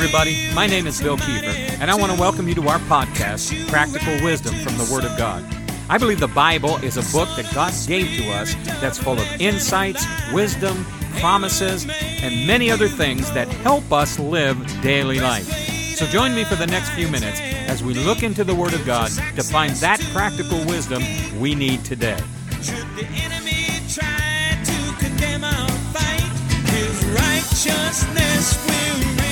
everybody. My name is Bill Kiefer, and I want to welcome you to our podcast, Practical Wisdom from the Word of God. I believe the Bible is a book that God gave to us that's full of insights, wisdom, promises, and many other things that help us live daily life. So join me for the next few minutes as we look into the Word of God to find that practical wisdom we need today. Should the enemy try to condemn our fight, his righteousness will reign.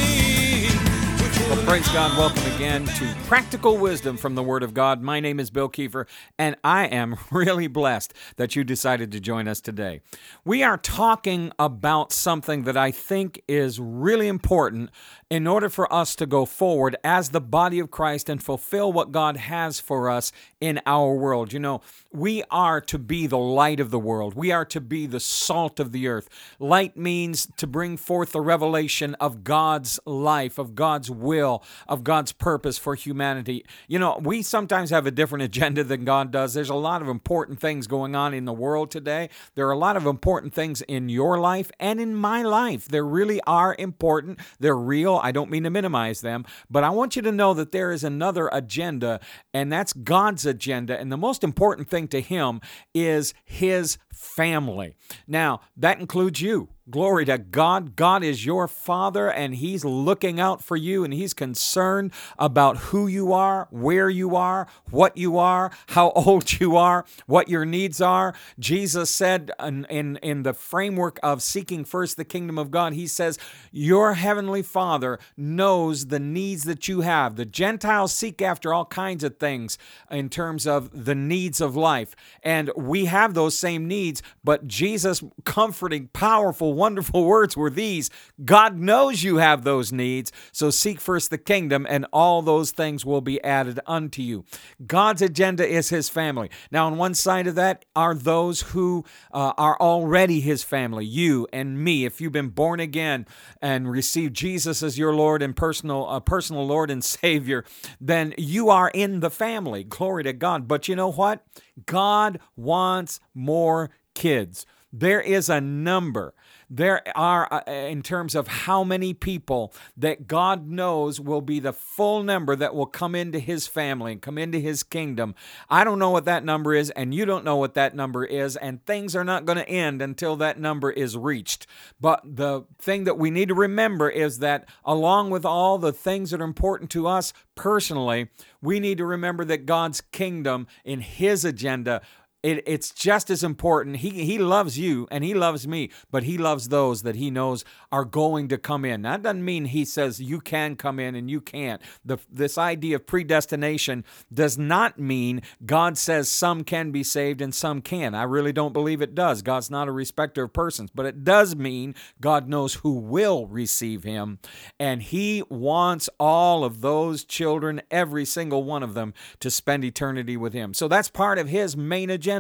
Well, praise God. Welcome again to Practical Wisdom from the Word of God. My name is Bill Kiefer, and I am really blessed that you decided to join us today. We are talking about something that I think is really important in order for us to go forward as the body of Christ and fulfill what God has for us in our world. You know, we are to be the light of the world. We are to be the salt of the earth. Light means to bring forth the revelation of God's life, of God's will, of God's purpose for humanity. You know, we sometimes have a different agenda than God does. There's a lot of important things going on in the world today. There are a lot of important things in your life and in my life. There really are important. They're real. I don't mean to minimize them, but I want you to know that there is another agenda, and that's God's agenda. And the most important thing to Him is His family. Now, that includes you. Glory to God. God is your Father, and He's looking out for you, and He's concerned about who you are, where you are, what you are, how old you are, what your needs are. Jesus said in the framework of seeking first the kingdom of God, He says, your heavenly Father knows the needs that you have. The Gentiles seek after all kinds of things in terms of the needs of life, and we have those same needs, but Jesus' comforting, powerful, wonderful words were these: God knows you have those needs, so seek first the kingdom, and all those things will be added unto you. God's agenda is His family. Now, on one side of that are those who are already His family, you and me. If you've been born again and received Jesus as your Lord and personal Lord and Savior, then you are in the family. Glory to God. But you know what? God wants more kids. There is a number. There are, in terms of how many people that God knows will be the full number that will come into His family and come into His kingdom. I don't know what that number is, and you don't know what that number is, and things are not going to end until that number is reached. But the thing that we need to remember is that along with all the things that are important to us personally, we need to remember that God's kingdom in His agenda, It's just as important. He loves you and He loves me, but He loves those that He knows are going to come in. That doesn't mean He says you can come in and you can't. This idea of predestination does not mean God says some can be saved and some can't. I really don't believe it does. God's not a respecter of persons, but it does mean God knows who will receive Him, and He wants all of those children, every single one of them, to spend eternity with Him. So that's part of His main agenda.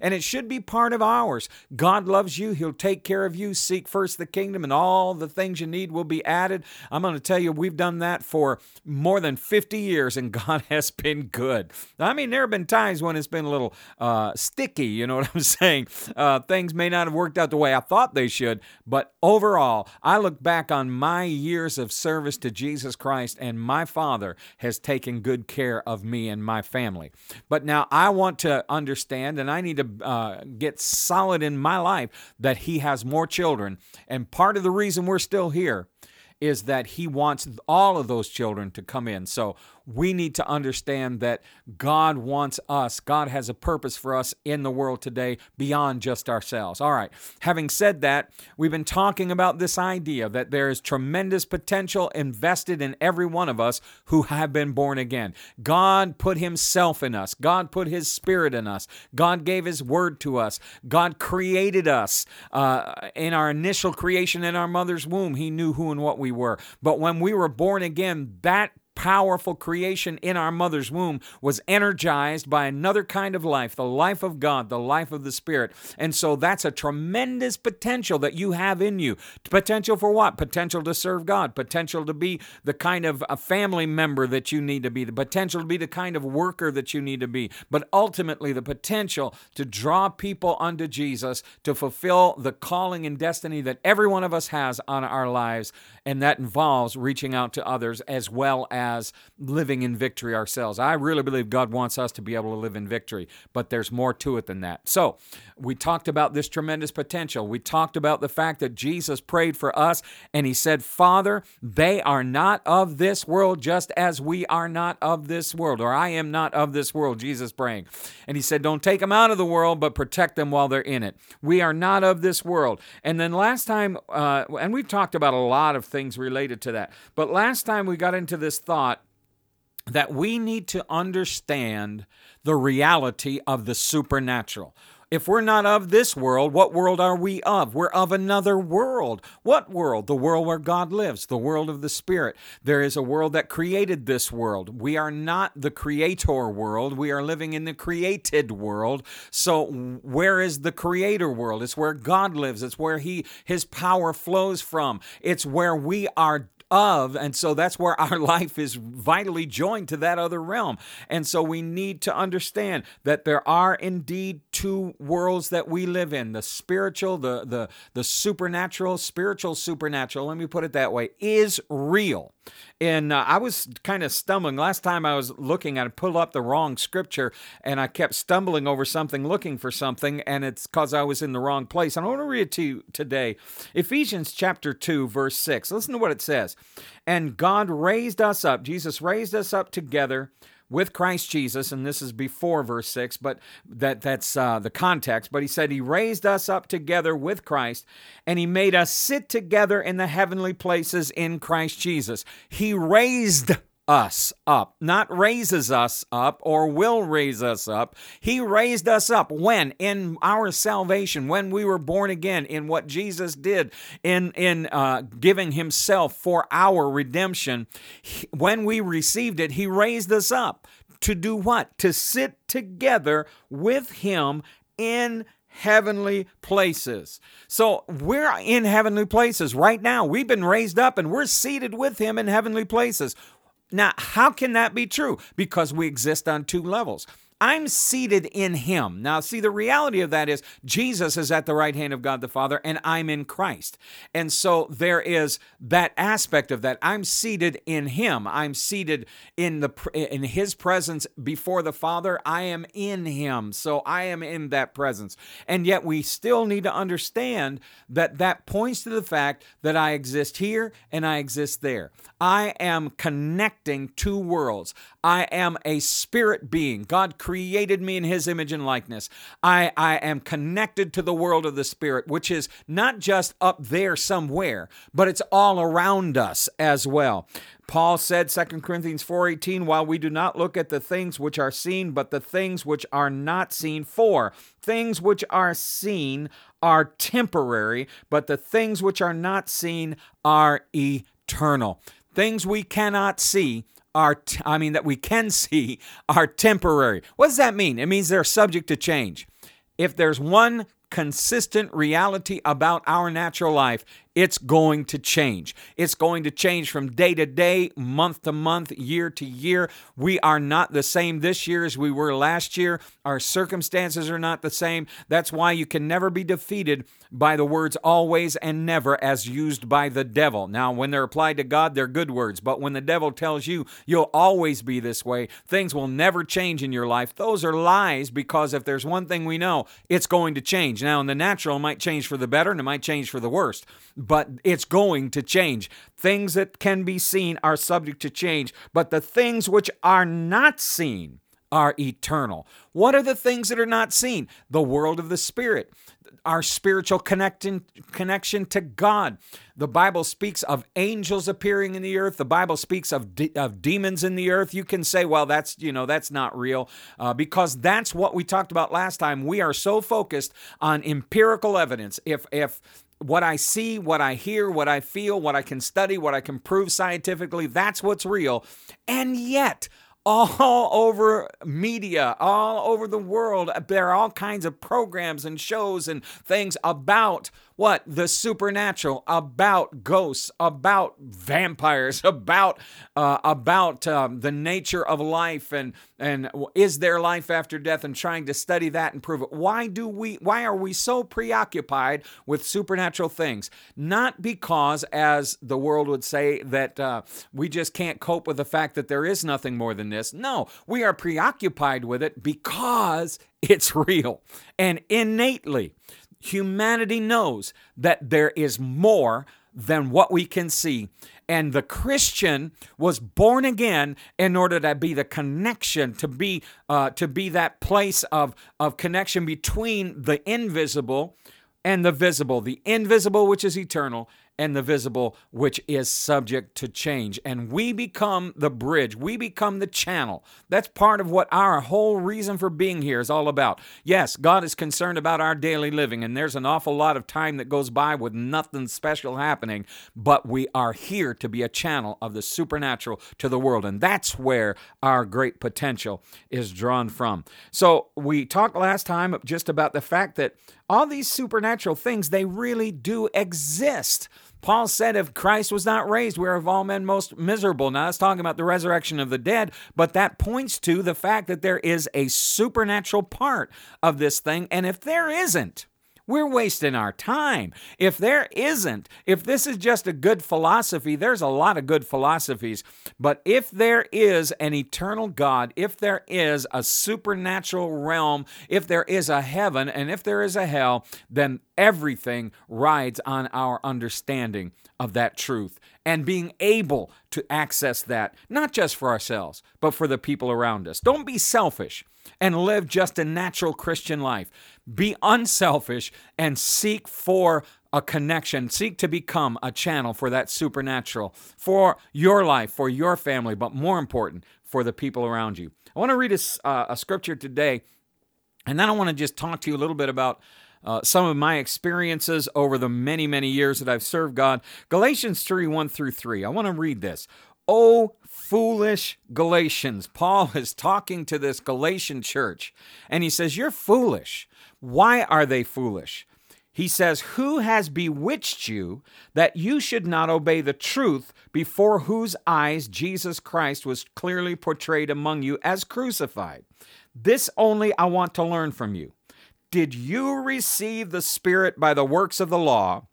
And it should be part of ours. God loves you. He'll take care of you. Seek first the kingdom, and all the things you need will be added. I'm going to tell you, we've done that for more than 50 years, and God has been good. I mean, there have been times when it's been a little sticky, you know what I'm saying? Things may not have worked out the way I thought they should, but overall, I look back on my years of service to Jesus Christ, and my Father has taken good care of me and my family. But now I want to understand, and I need to get solid in my life that He has more children. And part of the reason we're still here is that He wants all of those children to come in. So we need to understand that God wants us. God has a purpose for us in the world today beyond just ourselves. All right. Having said that, we've been talking about this idea that there is tremendous potential invested in every one of us who have been born again. God put Himself in us. God put His Spirit in us. God gave His Word to us. God created us in our initial creation in our mother's womb. He knew who and what we were. But when we were born again, that powerful creation in our mother's womb was energized by another kind of life, the life of God, the life of the Spirit. And so that's a tremendous potential that you have in you. Potential for what? Potential to serve God, potential to be the kind of a family member that you need to be, the potential to be the kind of worker that you need to be, but ultimately the potential to draw people unto Jesus, to fulfill the calling and destiny that every one of us has on our lives, and that involves reaching out to others as well as living in victory ourselves. I really believe God wants us to be able to live in victory, but there's more to it than that. So we talked about this tremendous potential. We talked about the fact that Jesus prayed for us, and he said, Father, they are not of this world, just as we are not of this world, or I am not of this world, Jesus praying. And he said, don't take them out of the world, but protect them while they're in it. We are not of this world. And then last time, and we've talked about a lot of things related to that, but last time we got into this thought that we need to understand the reality of the supernatural. If we're not of this world, what world are we of? We're of another world. What world? The world where God lives, the world of the Spirit. There is a world that created this world. We are not the creator world. We are living in the created world. So where is the creator world? It's where God lives. It's where His power flows from. It's where we are of, and so that's where our life is vitally joined to that other realm. And so we need to understand that there are indeed two worlds that we live in, the spiritual, the supernatural. Spiritual supernatural, let me put it that way, is real. And I was kind of stumbling. Last time I was looking, I pulled up the wrong scripture, and I kept stumbling over something, looking for something, and it's because I was in the wrong place. And I want to read it to you today. Ephesians chapter 2, verse 6. Listen to what it says. And God raised us up, Jesus raised us up together with Christ Jesus, and this is before verse 6, but that's the context. But he said, he raised us up together with Christ, and he made us sit together in the heavenly places in Christ Jesus. He raised us up, not raises us up or will raise us up. He raised us up when? In our salvation, when we were born again, in what Jesus did, in giving himself for our redemption. When we received it, he raised us up to do what? To sit together with him in heavenly places. So we're in heavenly places right now. We've been raised up and we're seated with him in heavenly places. Now, how can that be true? Because we exist on two levels. I'm seated in him. Now, see, the reality of that is Jesus is at the right hand of God the Father, and I'm in Christ. And so there is that aspect of that. I'm seated in him. I'm seated in his presence before the Father. I am in him. So I am in that presence. And yet we still need to understand that that points to the fact that I exist here and I exist there. I am connecting two worlds. I am a spirit being. God created me in his image and likeness. I am connected to the world of the Spirit, which is not just up there somewhere, but it's all around us as well. Paul said, 2 Corinthians 4:18, while we do not look at the things which are seen, but the things which are not seen, for things which are seen are temporary, but the things which are not seen are eternal. Things we cannot see that we can see are temporary. What does that mean? It means they're subject to change. If there's one consistent reality about our natural life, it's going to change. It's going to change from day to day, month to month, year to year. We are not the same this year as we were last year. Our circumstances are not the same. That's why you can never be defeated by the words always and never as used by the devil. Now, when they're applied to God, they're good words. But when the devil tells you, you'll always be this way, things will never change in your life, those are lies, because if there's one thing we know, it's going to change. Now, in the natural, it might change for the better and it might change for the worst, but it's going to change. Things that can be seen are subject to change, but the things which are not seen are eternal. What are the things that are not seen? The world of the Spirit, our spiritual connection to God. The Bible speaks of angels appearing in the earth. The Bible speaks of demons in the earth. You can say, well, that's not real, because that's what we talked about last time. We are so focused on empirical evidence. If what I see, what I hear, what I feel, what I can study, what I can prove scientifically, that's what's real. And yet, all over media, all over the world, there are all kinds of programs and shows and things about what? The supernatural, about ghosts, about vampires, about the nature of life and is there life after death, and trying to study that and prove it. Why are we so preoccupied with supernatural things? Not because, as the world would say, that we just can't cope with the fact that there is nothing more than this. No, we are preoccupied with it because it's real. And innately, humanity knows that there is more than what we can see. And the Christian was born again in order to be the connection, to be that place of connection between the invisible and the visible. The invisible, which is eternal, and the visible, which is subject to change. And we become the bridge. We become the channel. That's part of what our whole reason for being here is all about. Yes, God is concerned about our daily living, and there's an awful lot of time that goes by with nothing special happening, but we are here to be a channel of the supernatural to the world, and that's where our great potential is drawn from. So we talked last time just about the fact that all these supernatural things, they really do exist. Paul said, if Christ was not raised, we are of all men most miserable. Now, that's talking about the resurrection of the dead, but that points to the fact that there is a supernatural part of this thing, and if there isn't, we're wasting our time. If there isn't, if this is just a good philosophy, there's a lot of good philosophies, but if there is an eternal God, if there is a supernatural realm, if there is a heaven, and if there is a hell, then everything rides on our understanding of that truth and being able to access that, not just for ourselves, but for the people around us. Don't be selfish and live just a natural Christian life. Be unselfish and seek for a connection. Seek to become a channel for that supernatural, for your life, for your family, but more important, for the people around you. I want to read a scripture today, and then I want to just talk to you a little bit about some of my experiences over the many, many years that I've served God. Galatians 3:1-3. I want to read this. Oh, foolish Galatians. Paul is talking to this Galatian church, and he says, you're foolish. Why are they foolish? He says, who has bewitched you that you should not obey the truth, before whose eyes Jesus Christ was clearly portrayed among you as crucified? This only I want to learn from you. Did you receive the Spirit by the works of the law,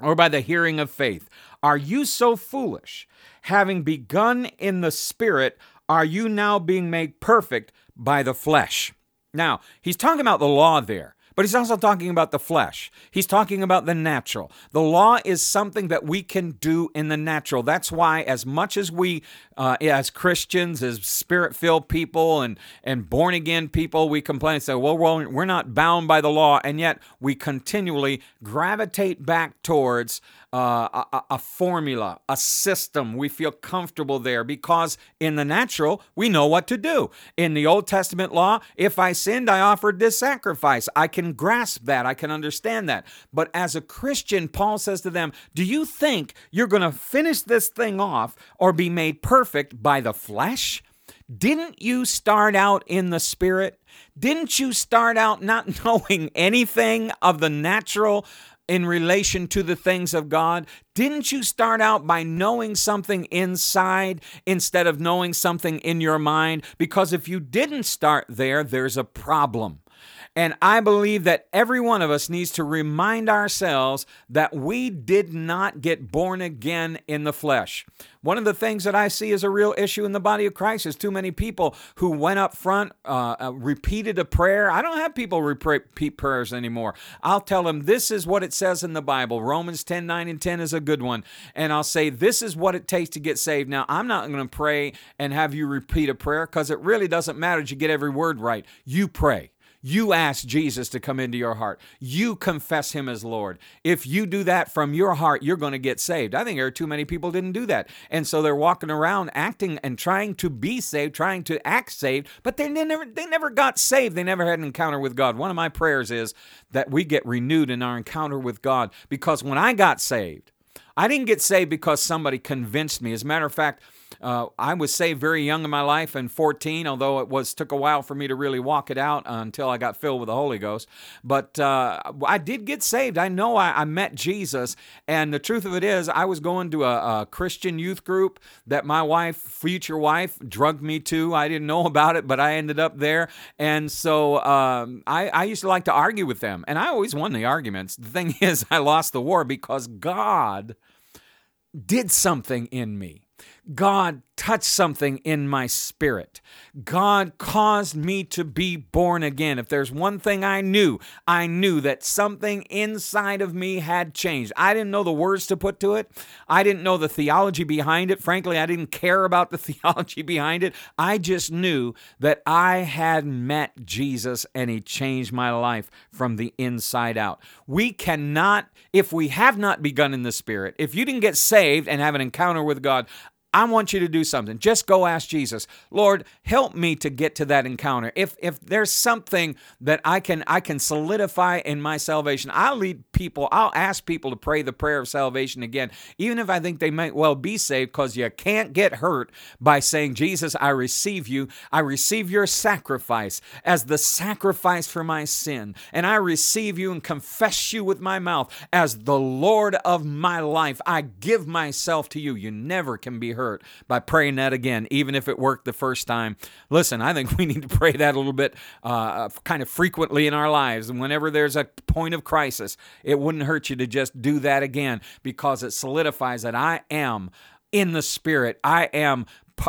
or by the hearing of faith? Are you so foolish? Having begun in the Spirit, are you now being made perfect by the flesh? Now, he's talking about the law there, but he's also talking about the flesh. He's talking about the natural. The law is something that we can do in the natural. That's why, as much as we, as Christians, as Spirit-filled people and born-again people, we complain and say, well, we're not bound by the law, and yet we continually gravitate back towards a formula, a system. We feel comfortable there because in the natural, we know what to do. In the Old Testament law, if I sinned, I offered this sacrifice. I can grasp that. I can understand that. But as a Christian, Paul says to them, do you think you're going to finish this thing off or be made perfect by the flesh? Didn't you start out in the Spirit? Didn't you start out not knowing anything of the natural in relation to the things of God? Didn't you start out by knowing something inside instead of knowing something in your mind? Because if you didn't start there, there's a problem. And I believe that every one of us needs to remind ourselves that we did not get born again in the flesh. One of the things that I see as a real issue in the body of Christ is too many people who went up front, repeated a prayer. I don't have people repeat prayers anymore. I'll tell them, this is what it says in the Bible. Romans 10:9-10 is a good one. And I'll say, this is what it takes to get saved. Now, I'm not going to pray and have you repeat a prayer, because it really doesn't matter that you get every word right. You pray. You ask Jesus to come into your heart. You confess him as Lord. If you do that from your heart, you're going to get saved. I think there are too many people didn't do that. And so they're walking around acting and trying to be saved, trying to act saved, but they never got saved. They never had an encounter with God. One of my prayers is that we get renewed in our encounter with God, because when I got saved, I didn't get saved because somebody convinced me. As a matter of fact, I was saved very young in my life, in 14, although it took a while for me to really walk it out until I got filled with the Holy Ghost. But I did get saved. I know I met Jesus, and the truth of it is I was going to a Christian youth group that my future wife, drugged me to. I didn't know about it, but I ended up there, and so I used to like to argue with them, and I always won the arguments. The thing is, I lost the war because God did something in me. God touched something in my spirit. God caused me to be born again. If there's one thing I knew that something inside of me had changed. I didn't know the words to put to it. I didn't know the theology behind it. Frankly, I didn't care about the theology behind it. I just knew that I had met Jesus and he changed my life from the inside out. We cannot, if we have not begun in the Spirit, if you didn't get saved and have an encounter with God, I want you to do something. Just go ask Jesus, Lord, help me to get to that encounter. If there's something that I can solidify in my salvation, I'll ask people to pray the prayer of salvation again, even if I think they might well be saved, because you can't get hurt by saying, Jesus, I receive you. I receive your sacrifice as the sacrifice for my sin. And I receive you and confess you with my mouth as the Lord of my life. I give myself to you. You never can be hurt by praying that again, even if it worked the first time. Listen, I think we need to pray that a little bit kind of frequently in our lives. And whenever there's a point of crisis, it wouldn't hurt you to just do that again, because it solidifies that I am in the Spirit. I am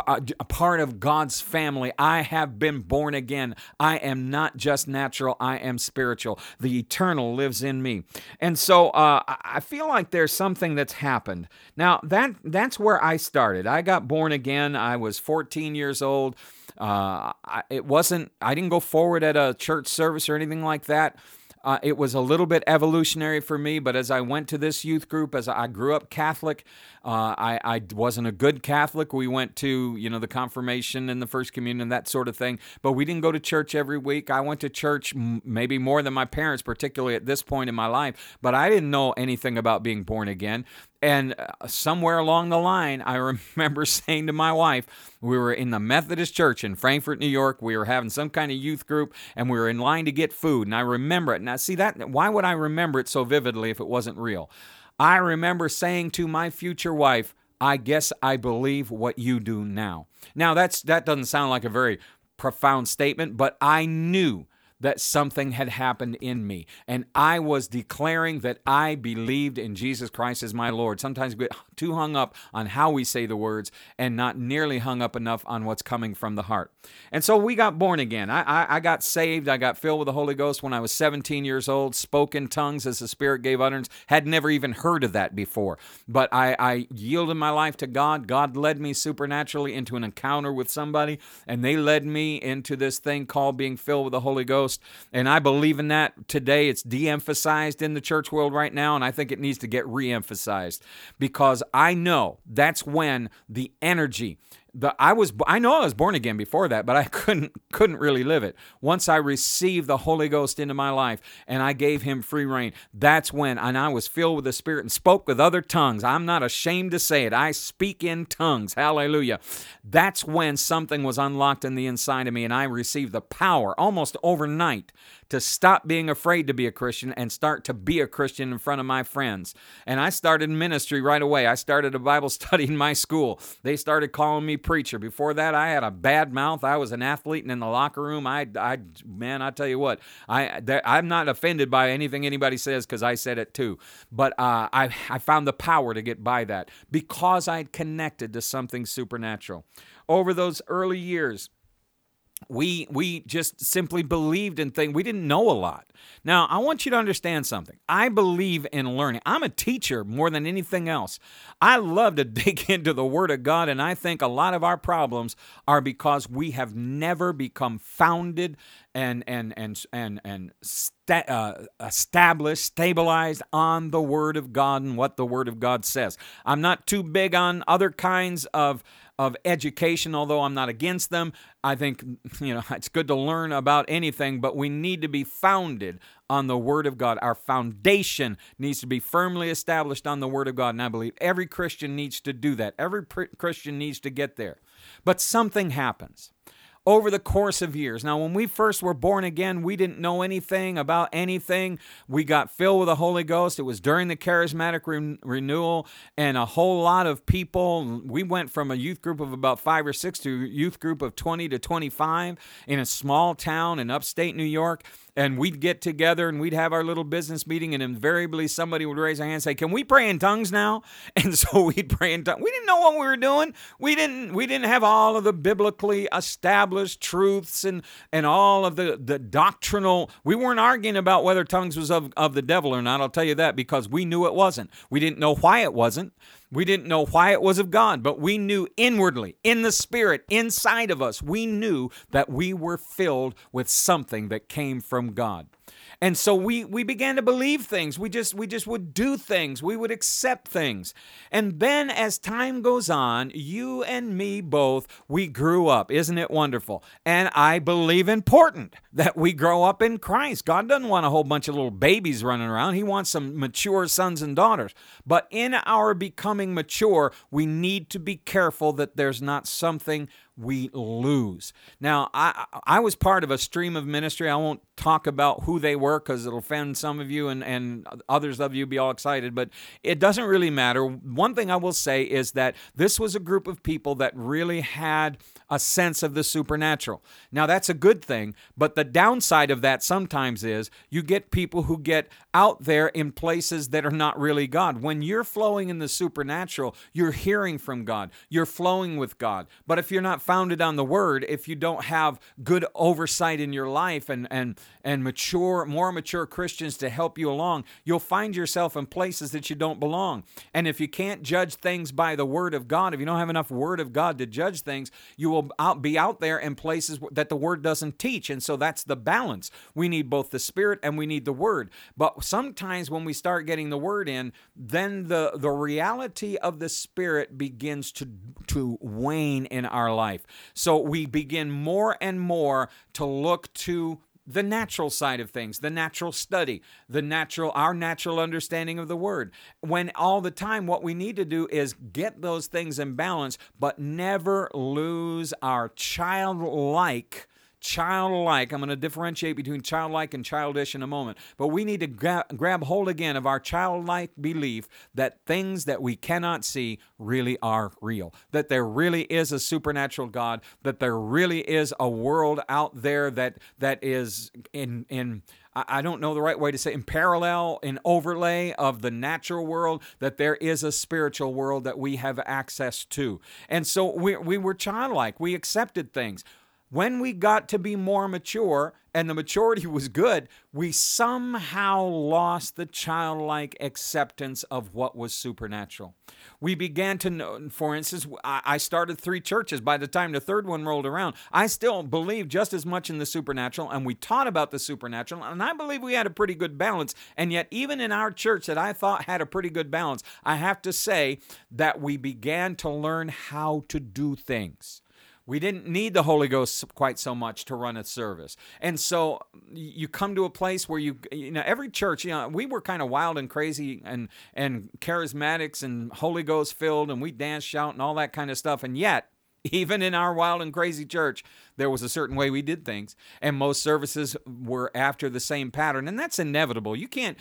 a part of God's family. I have been born again. I am not just natural. I am spiritual. The eternal lives in me. And so I feel like there's something that's happened. Now, that's where I started. I got born again. I was 14 years old. I didn't go forward at a church service or anything like that. It was a little bit evolutionary for me, but as I went to this youth group, as I grew up Catholic, I wasn't a good Catholic. We went to, the confirmation and the first communion, that sort of thing, but we didn't go to church every week. I went to church maybe more than my parents, particularly at this point in my life, but I didn't know anything about being born again. And somewhere along the line, I remember saying to my wife, we were in the Methodist church in Frankfort, New York. We were having some kind of youth group, and we were in line to get food, and I remember it. Now, see that? Why would I remember it so vividly if it wasn't real? I remember saying to my future wife, I guess I believe what you do now. Now, that doesn't sound like a very profound statement, but I knew that something had happened in me. And I was declaring that I believed in Jesus Christ as my Lord. Sometimes we get too hung up on how we say the words and not nearly hung up enough on what's coming from the heart. And so we got born again. I got saved. I got filled with the Holy Ghost when I was 17 years old, spoke in tongues as the Spirit gave utterance. Had never even heard of that before. But I yielded my life to God. God led me supernaturally into an encounter with somebody, and they led me into this thing called being filled with the Holy Ghost. And I believe in that today. It's de-emphasized in the church world right now, and I think it needs to get re-emphasized, because I know that's when the energy. I know I was born again before that, but I couldn't really live it. Once I received the Holy Ghost into my life and I gave him free reign, that's when, and I was filled with the Spirit and spoke with other tongues. I'm not ashamed to say it. I speak in tongues. Hallelujah. That's when something was unlocked in the inside of me, and I received the power almost overnight to stop being afraid to be a Christian and start to be a Christian in front of my friends. And I started ministry right away. I started a Bible study in my school. They started calling me preacher. Before that, I had a bad mouth. I was an athlete, and in the locker room, I tell you what, I'm not offended by anything anybody says, because I said it too. But I found the power to get by that, because I'd connected to something supernatural. Over those early years, We just simply believed in things. We didn't know a lot. Now, I want you to understand something. I believe in learning. I'm a teacher more than anything else. I love to dig into the Word of God, and I think a lot of our problems are because we have never become founded and established, stabilized on the Word of God and what the Word of God says. I'm not too big on other kinds of education, although I'm not against them. I think, it's good to learn about anything, but we need to be founded on the Word of God. Our foundation needs to be firmly established on the Word of God, and I believe every Christian needs to do that. Every Christian needs to get there. But something happens over the course of years. Now, when we first were born again, we didn't know anything about anything. We got filled with the Holy Ghost. It was during the charismatic renewal, and a whole lot of people. We went from a youth group of about 5 or 6 to a youth group of 20 to 25 in a small town in upstate New York. And we'd get together and we'd have our little business meeting, and invariably somebody would raise a hand and say, "Can we pray in tongues now?" And so we'd pray in tongues. We didn't know what we were doing. We didn't have all of the biblically established truths and all of the doctrinal. We weren't arguing about whether tongues was of the devil or not, I'll tell you that, because we knew it wasn't. We didn't know why it wasn't. We didn't know why it was of God, but we knew inwardly, in the Spirit, inside of us, we knew that we were filled with something that came from God. And so we began to believe things. We just would do things. We would accept things. And then as time goes on, you and me both, we grew up. Isn't it wonderful? And I believe important that we grow up in Christ. God doesn't want a whole bunch of little babies running around. He wants some mature sons and daughters. But in our becoming mature, we need to be careful that there's not something we lose. Now, I was part of a stream of ministry. I won't talk about who they were because it'll offend some of you and others of you be all excited, but it doesn't really matter. One thing I will say is that this was a group of people that really had a sense of the supernatural. Now, that's a good thing, but the downside of that sometimes is you get people who get out there in places that are not really God. When you're flowing in the supernatural, you're hearing from God. You're flowing with God. But if you're not founded on the Word, if you don't have good oversight in your life and more mature Christians to help you along, you'll find yourself in places that you don't belong. And if you can't judge things by the Word of God, if you don't have enough Word of God to judge things, you will be out there in places that the Word doesn't teach. And so that's the balance. We need both the Spirit and we need the Word. But sometimes when we start getting the Word in, then the reality of the Spirit begins to wane in our life. So we begin more and more to look to the natural side of things, the natural study, our natural understanding of the Word. When all the time what we need to do is get those things in balance, but never lose our childlike. I'm going to differentiate between childlike and childish in a moment, but we need to grab hold again of our childlike belief that things that we cannot see really are real, that there really is a supernatural God, that there really is a world out there that is in I don't know the right way to say, in parallel, in overlay of the natural world, that there is a spiritual world that we have access to. And so we were childlike. We accepted things. When we got to be more mature, and the maturity was good, we somehow lost the childlike acceptance of what was supernatural. We began to know, for instance, I started 3 churches. By the time the 3rd one rolled around, I still believed just as much in the supernatural, and we taught about the supernatural, and I believe we had a pretty good balance. And yet, even in our church that I thought had a pretty good balance, I have to say that we began to learn how to do things. We didn't need the Holy Ghost quite so much to run a service. And so you come to a place where every church, we were kind of wild and crazy and charismatics and Holy Ghost filled, and we danced, shout, and all that kind of stuff. And yet, even in our wild and crazy church, there was a certain way we did things, and most services were after the same pattern, and that's inevitable. You can't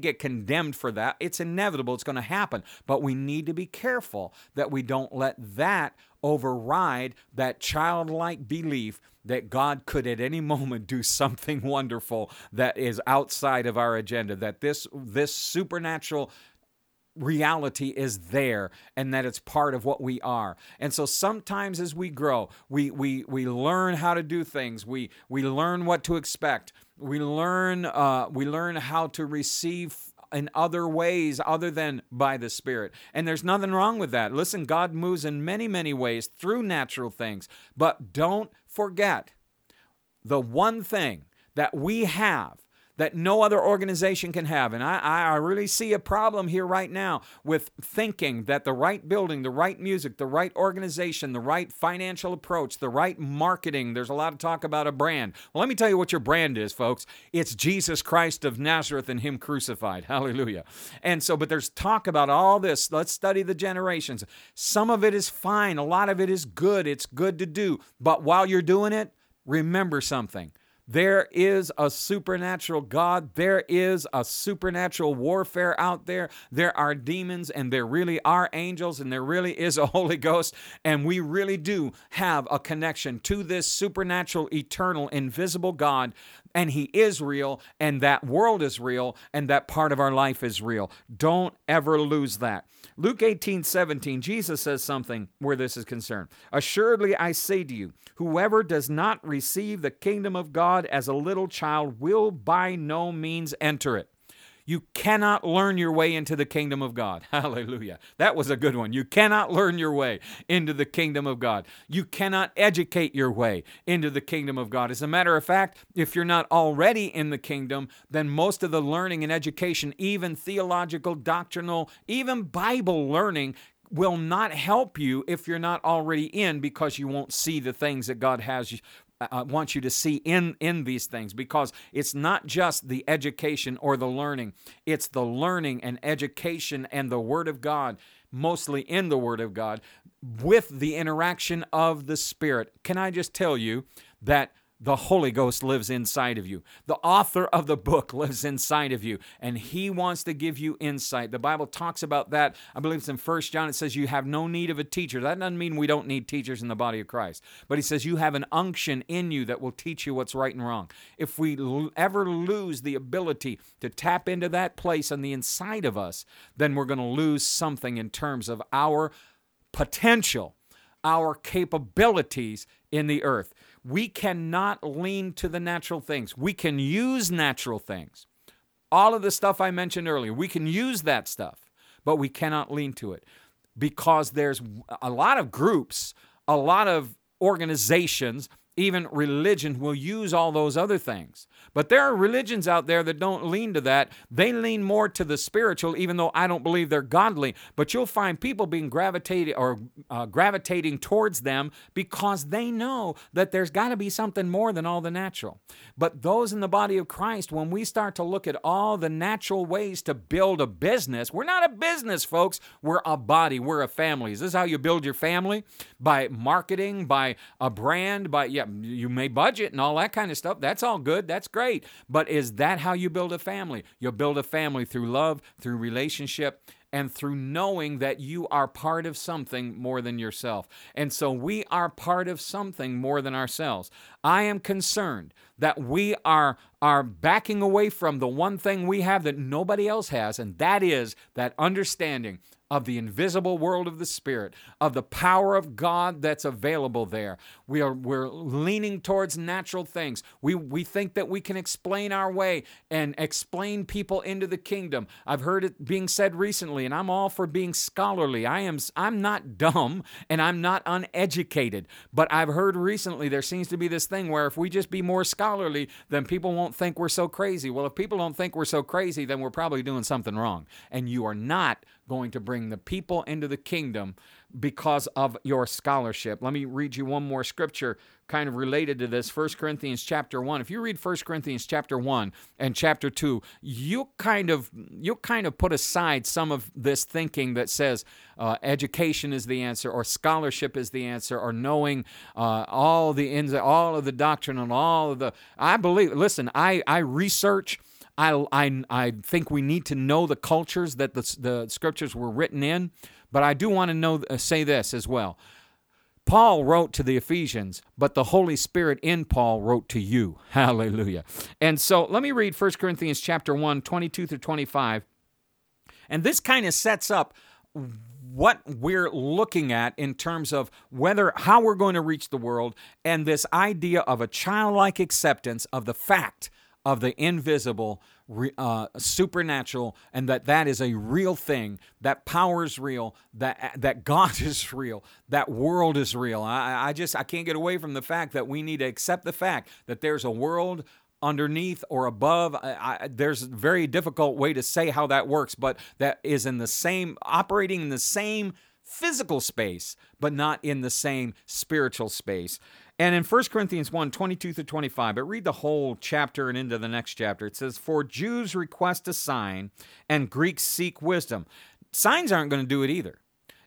get condemned for that. It's inevitable. It's going to happen, but we need to be careful that we don't let that override that childlike belief that God could at any moment do something wonderful that is outside of our agenda, that this supernatural reality is there and that it's part of what we are. And so sometimes as we grow, we learn how to do things. We learn what to expect. We learn how to receive in other ways other than by the Spirit. And there's nothing wrong with that. Listen, God moves in many, many ways through natural things. But don't forget the one thing that we have that no other organization can have. And I really see a problem here right now with thinking that the right building, the right music, the right organization, the right financial approach, the right marketing. There's a lot of talk about a brand. Well, let me tell you what your brand is, folks. It's Jesus Christ of Nazareth and Him crucified. Hallelujah. And so, but there's talk about all this. Let's study the generations. Some of it is fine. A lot of it is good. It's good to do. But while you're doing it, remember something. There is a supernatural God. There is a supernatural warfare out there. There are demons, and there really are angels, and there really is a Holy Ghost, and we really do have a connection to this supernatural, eternal, invisible God, and He is real, and that world is real, and that part of our life is real. Don't ever lose that. Luke 18:17, Jesus says something where this is concerned. Assuredly, I say to you, whoever does not receive the kingdom of God as a little child will by no means enter it. You cannot learn your way into the kingdom of God. Hallelujah. That was a good one. You cannot learn your way into the kingdom of God. You cannot educate your way into the kingdom of God. As a matter of fact, if you're not already in the kingdom, then most of the learning and education, even theological, doctrinal, even Bible learning, will not help you if you're not already in, because you won't see the things that God has wants you to see in these things, because it's not just the education or the learning. It's the learning and education and the Word of God, mostly in the Word of God, with the interaction of the Spirit. Can I just tell you that the Holy Ghost lives inside of you. The author of the book lives inside of you, and He wants to give you insight. The Bible talks about that. I believe it's in 1 John. It says you have no need of a teacher. That doesn't mean we don't need teachers in the body of Christ, but He says you have an unction in you that will teach you what's right and wrong. If we ever lose the ability to tap into that place on the inside of us, then we're going to lose something in terms of our potential, our capabilities in the earth. We cannot lean to the natural things. We can use natural things. All of the stuff I mentioned earlier, we can use that stuff, but we cannot lean to it, because there's a lot of groups, a lot of organizations, even religion will use all those other things. But there are religions out there that don't lean to that. They lean more to the spiritual, even though I don't believe they're godly. But you'll find people being gravitating towards them, because they know that there's got to be something more than all the natural. But those in the body of Christ, when we start to look at all the natural ways to build a business, we're not a business, folks. We're a body. We're a family. Is this how you build your family? By marketing, by a brand, by, yeah, you may budget and all that kind of stuff. That's all good. That's great. But is that how you build a family? You build a family through love, through relationship, and through knowing that you are part of something more than yourself. And so we are part of something more than ourselves. I am concerned that we are backing away from the one thing we have that nobody else has, and that is that understanding of the invisible world of the Spirit, of the power of God that's available there. We're leaning towards natural things. We think that we can explain our way and explain people into the kingdom. I've heard it being said recently, and I'm all for being scholarly. I'm not dumb, and I'm not uneducated, but I've heard recently there seems to be this thing where if we just be more scholarly, then people won't think we're so crazy. Well, if people don't think we're so crazy, then we're probably doing something wrong, and you are not going to bring the people into the kingdom because of your scholarship. Let me read you one more scripture kind of related to this, 1 Corinthians chapter 1. If you read 1 Corinthians chapter 1 and chapter 2, you'll kind of put aside some of this thinking that says education is the answer, or scholarship is the answer, or knowing all the ins, all of the doctrine, and all of the... I believe, listen, I research. I think we need to know the cultures that the scriptures were written in, but I do want to say this as well. Paul wrote to the Ephesians, but the Holy Spirit in Paul wrote to you. Hallelujah. And so let me read 1 Corinthians chapter 1, 22 through 25. And this kind of sets up what we're looking at in terms of how we're going to reach the world, and this idea of a childlike acceptance of the fact of the invisible, supernatural, and that is a real thing, that power is real, that God is real, that world is real. I can't get away from the fact that we need to accept the fact that there's a world underneath or above. There's a very difficult way to say how that works, but that is operating in the same physical space, but not in the same spiritual space. And in 1 Corinthians 1, 22 through 25, but read the whole chapter and into the next chapter. It says, "For Jews request a sign, and Greeks seek wisdom." Signs aren't going to do it either.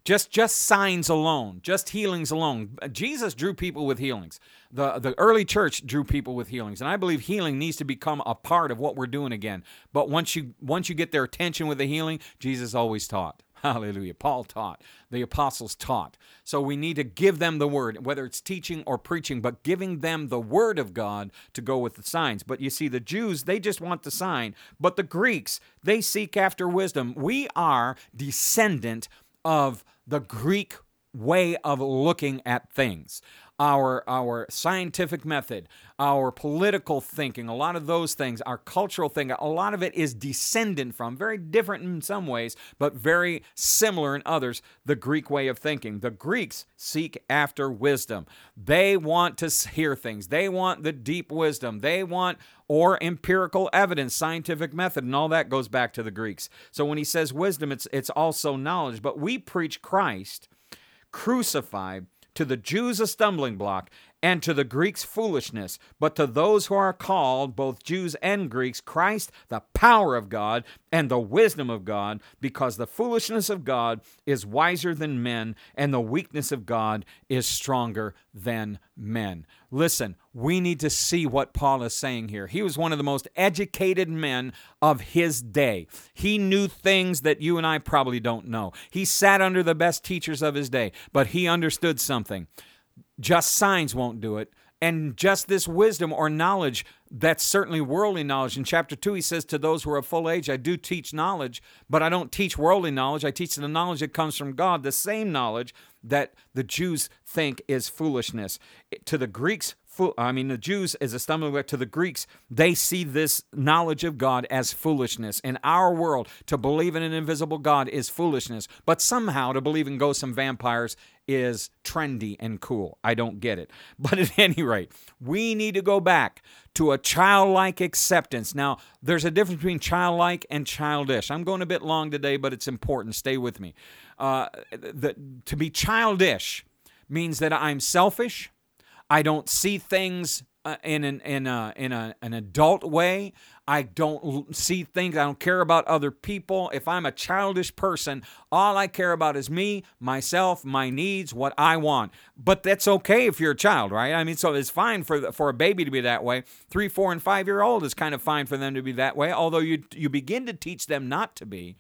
Just signs alone, just healings alone. Jesus drew people with healings. The early church drew people with healings, and I believe healing needs to become a part of what we're doing again. But once you get their attention with the healing, Jesus always taught. Hallelujah. Paul taught. The apostles taught. So we need to give them the word, whether it's teaching or preaching, but giving them the word of God to go with the signs. But you see, the Jews, they just want the sign. But the Greeks, they seek after wisdom. We are descendant of the Greek way of looking at things. Our scientific method, our political thinking, a lot of those things, our cultural thinking, a lot of it is descended from, very different in some ways, but very similar in others, the Greek way of thinking. The Greeks seek after wisdom. They want to hear things. They want the deep wisdom. They want empirical evidence, scientific method, and all that goes back to the Greeks. So when he says wisdom, it's also knowledge. But we preach Christ crucified, to the Jews a stumbling block, and to the Greeks foolishness. But to those who are called, both Jews and Greeks, Christ, the power of God and the wisdom of God, because the foolishness of God is wiser than men, and the weakness of God is stronger than men. Listen, we need to see what Paul is saying here. He was one of the most educated men of his day. He knew things that you and I probably don't know. He sat under the best teachers of his day, but he understood something. Just signs won't do it, and just this wisdom or knowledge, that's certainly worldly knowledge. In chapter 2, he says, "To those who are of full age, I do teach knowledge, but I don't teach worldly knowledge. I teach the knowledge that comes from God, the same knowledge that the Jews think is foolishness." To the Greeks, the Jews is a stumbling block. To the Greeks, they see this knowledge of God as foolishness. In our world, to believe in an invisible God is foolishness, but somehow to believe in ghosts and vampires is trendy and cool. I don't get it. But at any rate, we need to go back to a childlike acceptance. Now, there's a difference between childlike and childish. I'm going a bit long today, but it's important. Stay with me. To be childish means that I'm selfish. I don't see things in an adult way. I don't see things. I don't care about other people. If I'm a childish person, all I care about is me, myself, my needs, what I want. But that's okay if you're a child, right? I mean, so it's fine for a baby to be that way. 3, 4, and 5-year-old is kind of fine for them to be that way, although you begin to teach them not to be.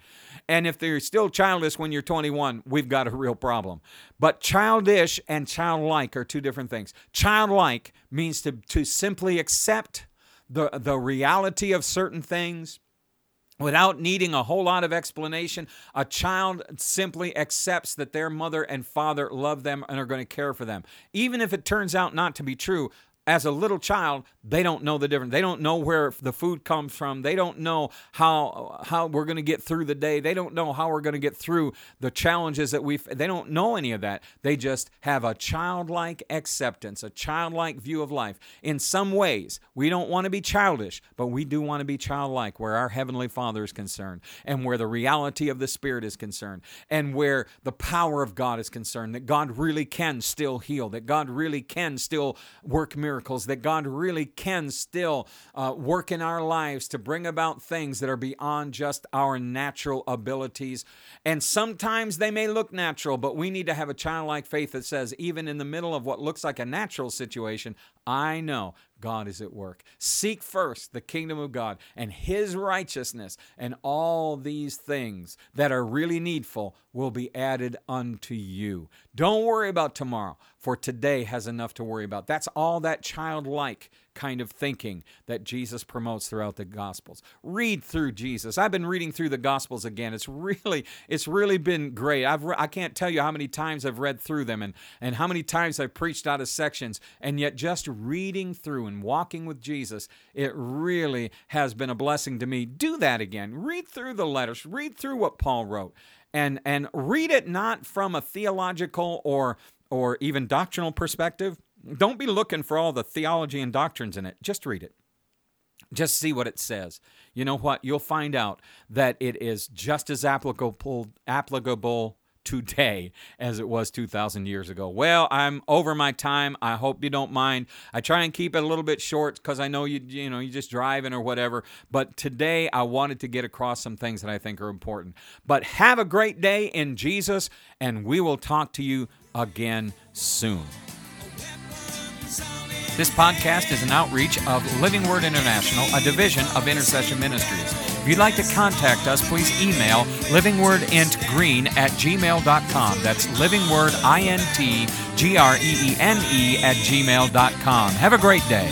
And if they're still childish when you're 21, we've got a real problem. But childish and childlike are two different things. Childlike means to simply accept the reality of certain things without needing a whole lot of explanation. A child simply accepts that their mother and father love them and are going to care for them. Even if it turns out not to be true, as a little child, they don't know the difference. They don't know where the food comes from. They don't know how we're going to get through the day. They don't know how we're going to get through the challenges that they don't know any of that. They just have a childlike acceptance, a childlike view of life. In some ways, we don't want to be childish, but we do want to be childlike where our Heavenly Father is concerned, and where the reality of the Spirit is concerned, and where the power of God is concerned, that God really can still heal, that God really can still work miracles. That God really can still work in our lives to bring about things that are beyond just our natural abilities. And sometimes they may look natural, but we need to have a childlike faith that says, even in the middle of what looks like a natural situation, I know God is at work. Seek first the kingdom of God and His righteousness, and all these things that are really needful will be added unto you. Don't worry about tomorrow, for today has enough to worry about. That's all that childlike kind of thinking that Jesus promotes throughout the Gospels. Read through Jesus. I've been reading through the Gospels again. It's really been great. I can't tell you how many times I've read through them and how many times I've preached out of sections, and yet just reading through and walking with Jesus, it really has been a blessing to me. Do that again. Read through the letters. Read through what Paul wrote. And read it not from a theological or even doctrinal perspective. Don't be looking for all the theology and doctrines in it. Just read it. Just see what it says. You know what? You'll find out that it is just as applicable today as it was 2,000 years ago. Well, I'm over my time. I hope you don't mind. I try and keep it a little bit short because I know you just driving or whatever. But today I wanted to get across some things that I think are important. But have a great day in Jesus, and we will talk to you again soon. This podcast is an outreach of Living Word International, a division of Intercession Ministries. If you'd like to contact us, please email livingwordintgreen@gmail.com. That's livingwordintgreen@gmail.com. Have a great day.